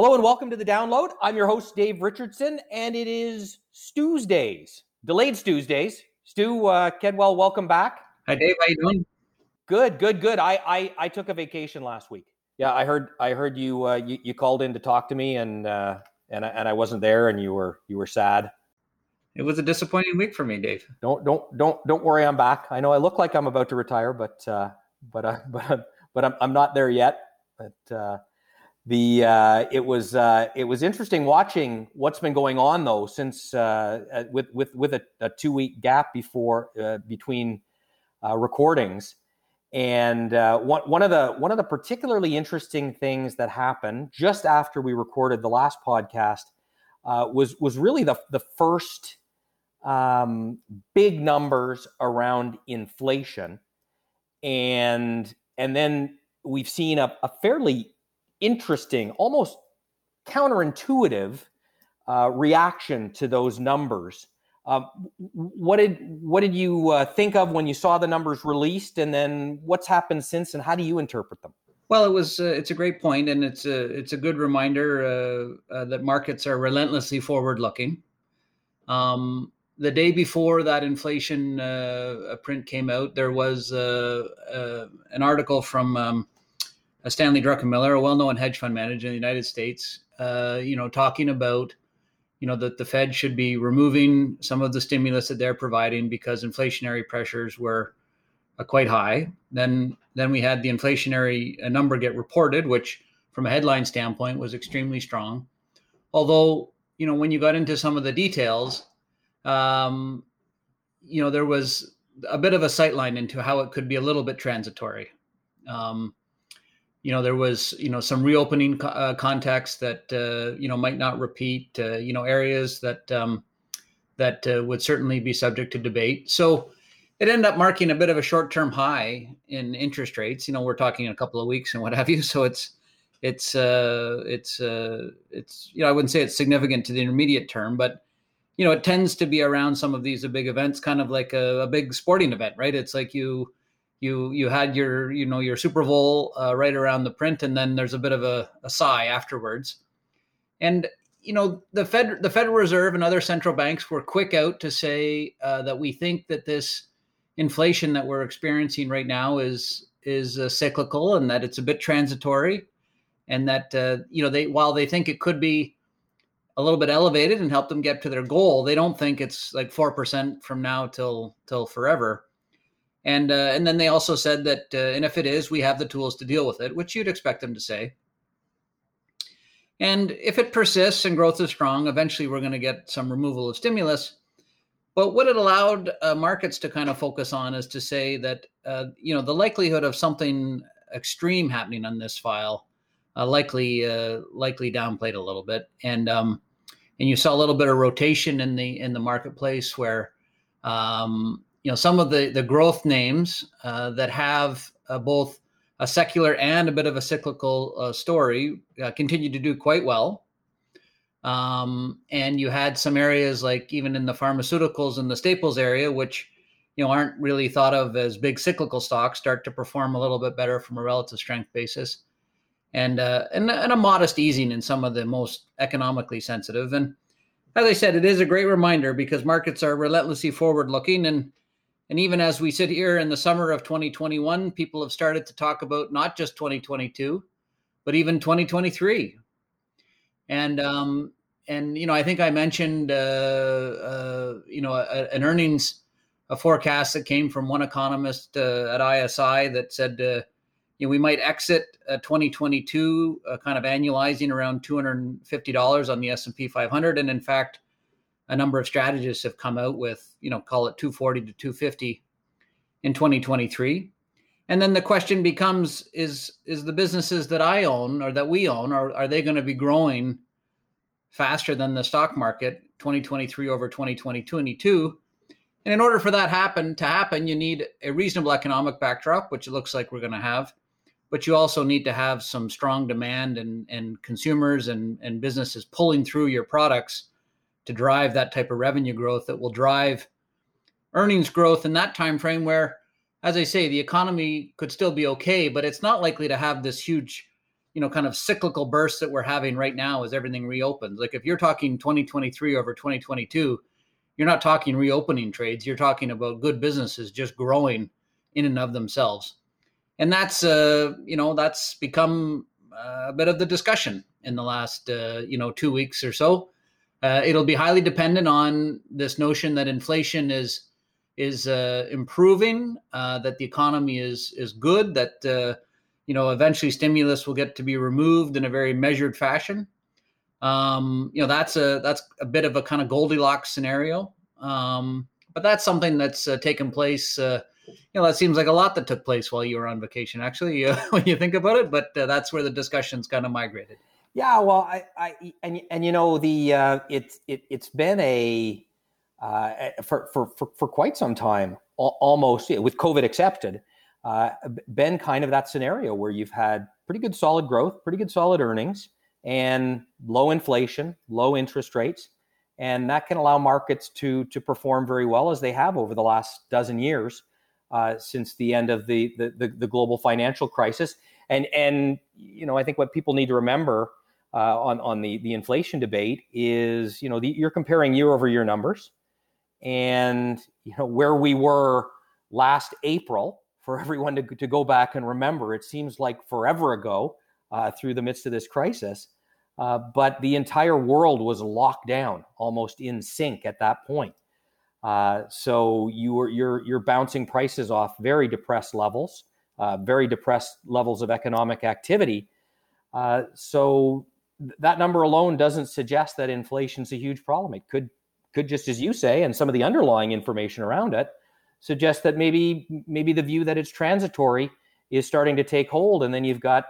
Hello and welcome to The Download. I'm your host, Dave Richardson, and it is Stu's Days, delayed Stu's Days. Stu Kedwell, welcome back. Hi, Dave. How you doing? Good. I took a vacation last week. Yeah, I heard you called in to talk to me, and I wasn't there, and you were sad. It was a disappointing week for me, Dave. Don't worry, I'm back. I know I look like I'm about to retire, but I'm not there yet. It was interesting watching what's been going on though since with a 2 week gap between recordings, and one of the particularly interesting things that happened just after we recorded the last podcast was really the first big numbers around inflation, and then we've seen a fairly interesting, almost counterintuitive reaction to those numbers. What did you think of when you saw the numbers released, and then what's happened since, and how do you interpret them? Well, it was it's a great point, and it's a good reminder that markets are relentlessly forward-looking. The day before that inflation print came out, there was an article from Stanley Druckenmiller, a well-known hedge fund manager in the United States, talking about, that the Fed should be removing some of the stimulus that they're providing because inflationary pressures were quite high. Then we had the inflationary number get reported, which from a headline standpoint was extremely strong. Although, when you got into some of the details, there was a bit of a sightline into how it could be a little bit transitory. There was, some reopening context that, might not repeat, areas that that would certainly be subject to debate. So it ended up marking a bit of a short-term high in interest rates. We're talking a couple of weeks and what have you. So it's I wouldn't say it's significant to the intermediate term, but, it tends to be around some of these big events, kind of like a big sporting event, right? It's like you had your, your Super Bowl right around the print, and then there's a bit of a sigh afterwards. And, the Federal Reserve and other central banks were quick out to say that we think that this inflation that we're experiencing right now is cyclical, and that it's a bit transitory, and that, while they think it could be a little bit elevated and help them get to their goal, they don't think it's like 4% from now till forever. And then they also said that, and if it is, we have the tools to deal with it, which you'd expect them to say. And if it persists and growth is strong, eventually we're going to get some removal of stimulus. But what it allowed markets to kind of focus on is to say that, the likelihood of something extreme happening on this file likely downplayed a little bit. And you saw a little bit of rotation in the marketplace where, some of the growth names that have both a secular and a bit of a cyclical story continued to do quite well. And you had some areas like even in the pharmaceuticals and the staples area, which, aren't really thought of as big cyclical stocks, start to perform a little bit better from a relative strength basis, and a modest easing in some of the most economically sensitive. And as I said, it is a great reminder because markets are relentlessly forward-looking, and even as we sit here in the summer of 2021, people have started to talk about not just 2022, but even 2023. And I think I mentioned, an earnings forecast that came from one economist at ISI that said, we might exit 2022 kind of annualizing around $250 on the S&P 500. And in fact, a number of strategists have come out with, call it 240 to 250 in 2023. And then the question becomes, is the businesses that I own or that we own, are they going to be growing faster than the stock market 2023 over 2022? And in order for that to happen, you need a reasonable economic backdrop, which it looks like we're going to have, but you also need to have some strong demand and consumers and businesses pulling through your products to drive that type of revenue growth that will drive earnings growth in that time frame where, as I say, the economy could still be okay, but it's not likely to have this huge, you know, kind of cyclical bursts that we're having right now as everything reopens. Like if you're talking 2023 over 2022, you're not talking reopening trades. You're talking about good businesses just growing in and of themselves. And that's, you know, that's become a bit of the discussion in the last, 2 weeks or so. It'll be highly dependent on this notion that inflation is improving, that the economy is good, that, eventually stimulus will get to be removed in a very measured fashion. That's a bit of a kind of Goldilocks scenario. But that's something that's taken place. That seems like a lot that took place while you were on vacation, actually, when you think about it. But that's where the discussion's kind of migrated. Yeah, well, it's been a for quite some time, almost with COVID excepted, been kind of that scenario where you've had pretty good solid growth, pretty good solid earnings, and low inflation, low interest rates, and that can allow markets to perform very well as they have over the last dozen years since the end of the global financial crisis. And I think what people need to remember on the inflation debate is you're comparing year over year numbers. And, where we were last April, for everyone to go back and remember, it seems like forever ago through the midst of this crisis. But the entire world was locked down, almost in sync at that point. So you're bouncing prices off very depressed levels, of economic activity. So that number alone doesn't suggest that inflation's a huge problem. It could just, as you say, and some of the underlying information around it suggests that maybe the view that it's transitory is starting to take hold, and then you've got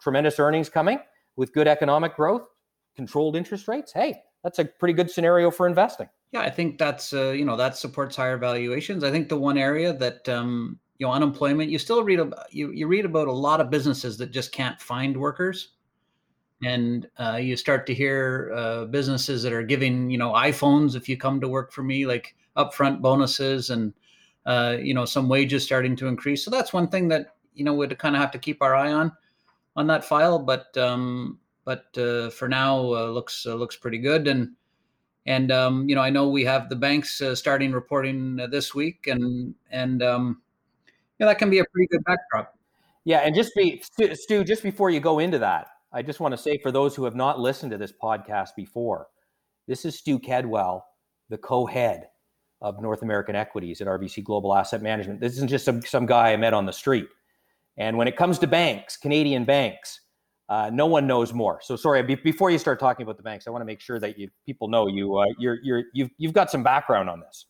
tremendous earnings coming with good economic growth, controlled interest rates. Hey, that's a pretty good scenario for investing. Yeah, I think that's that supports higher valuations. I think the one area that unemployment, you still read about a lot of businesses that just can't find workers. And you start to hear businesses that are giving, iPhones, if you come to work for me, like upfront bonuses and, some wages starting to increase. So that's one thing that, we'd kind of have to keep our eye on that file. But for now, looks pretty good. And I know we have the banks starting reporting this week and that can be a pretty good backdrop. Yeah. And Stu, just before you go into that, I just want to say for those who have not listened to this podcast before, this is Stu Kedwell, the co-head of North American Equities at RBC Global Asset Management. This isn't just some guy I met on the street. And when it comes to banks, Canadian banks, no one knows more. So sorry, before you start talking about the banks, I want to make sure that people know you've got some background on this.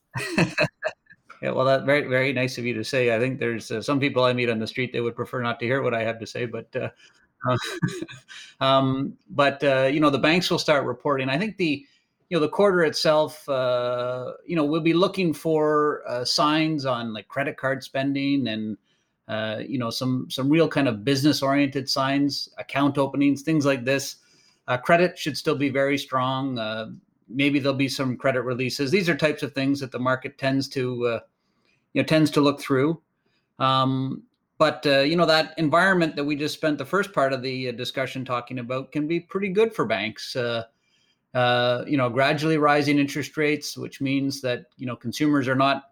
Yeah, well, that's very, very nice of you to say. I think there's some people I meet on the street, they would prefer not to hear what I have to say, but. The banks will start reporting. I think the quarter itself, we'll be looking for signs on like credit card spending and, some real kind of business oriented signs, account openings, things like this. Credit should still be very strong. Maybe there'll be some credit releases. These are types of things that the market tends to look through. But that environment that we just spent the first part of the discussion talking about can be pretty good for banks. Gradually rising interest rates, which means that, consumers are not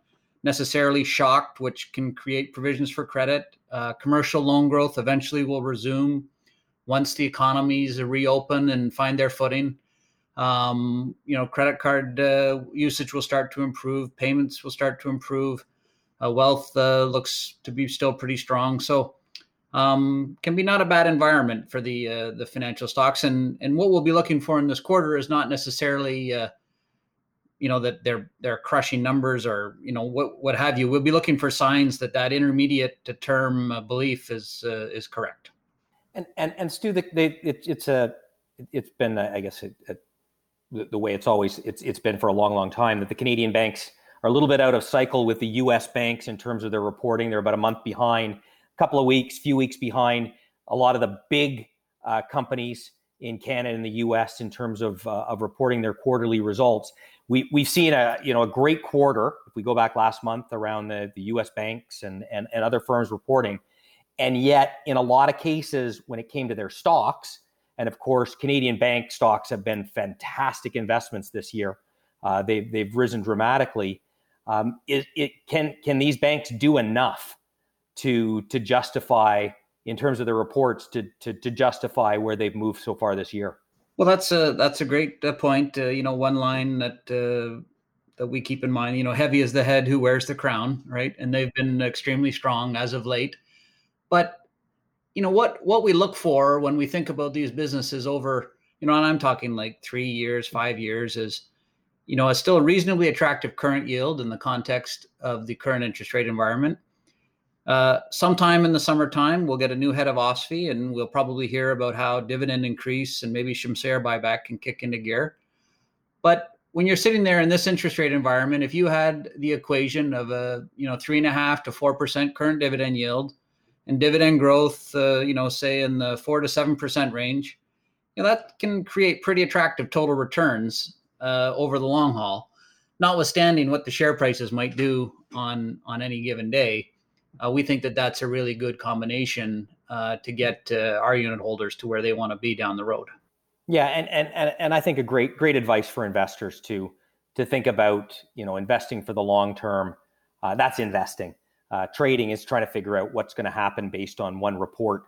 necessarily shocked, which can create provisions for credit. Commercial loan growth eventually will resume once the economies reopen and find their footing. Credit card usage will start to improve. Payments will start to improve. Wealth looks to be still pretty strong, so can be not a bad environment for the financial stocks. And what we'll be looking for in this quarter is not necessarily, that they're crushing numbers or what have you. We'll be looking for signs that intermediate to term belief is correct. And Stu, it's been for a long time that the Canadian banks are a little bit out of cycle with the U.S. banks in terms of their reporting. They're about a month behind, a couple of weeks, few weeks behind a lot of the big companies in Canada and the U.S. in terms of reporting their quarterly results. We've seen a great quarter, if we go back last month, around the U.S. banks and other firms reporting. And yet, in a lot of cases, when it came to their stocks, and of course, Canadian bank stocks have been fantastic investments this year. They've risen dramatically. Can these banks do enough to justify, in terms of their reports, to justify where they've moved so far this year? Well, that's a great point. One line that we keep in mind, heavy is the head who wears the crown, right? And they've been extremely strong as of late. But what we look for when we think about these businesses over, and I'm talking like 3 years, 5 years, is, it's still a reasonably attractive current yield in the context of the current interest rate environment. Sometime in the summertime, we'll get a new head of OSFI, and we'll probably hear about how dividend increase and maybe Share buyback can kick into gear. But when you're sitting there in this interest rate environment, if you had the equation of a 3.5 to 4% current dividend yield, and dividend growth, say in the 4 to 7% range, that can create pretty attractive total returns over the long haul, notwithstanding what the share prices might do on any given day. We think that that's a really good combination to get our unit holders to where they want to be down the road. Yeah, and I think a great advice for investors to think about investing for the long term. That's investing. Trading is trying to figure out what's going to happen based on one report,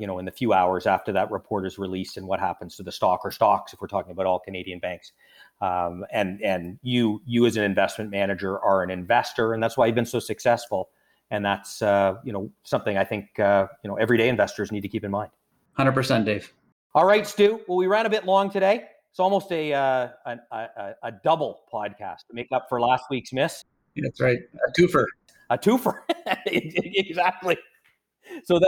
in the few hours after that report is released, and what happens to the stock or stocks, if we're talking about all Canadian banks. And you as an investment manager are an investor, and that's why you've been so successful. And that's, something I think, everyday investors need to keep in mind. 100%, Dave. All right, Stu. Well, we ran a bit long today. It's almost a double podcast to make up for last week's miss. Yeah, that's right. A twofer. A twofer. Exactly. So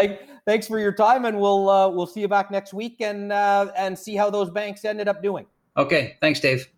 thanks for your time, and we'll see you back next week and see how those banks ended up doing. Okay. Thanks, Dave.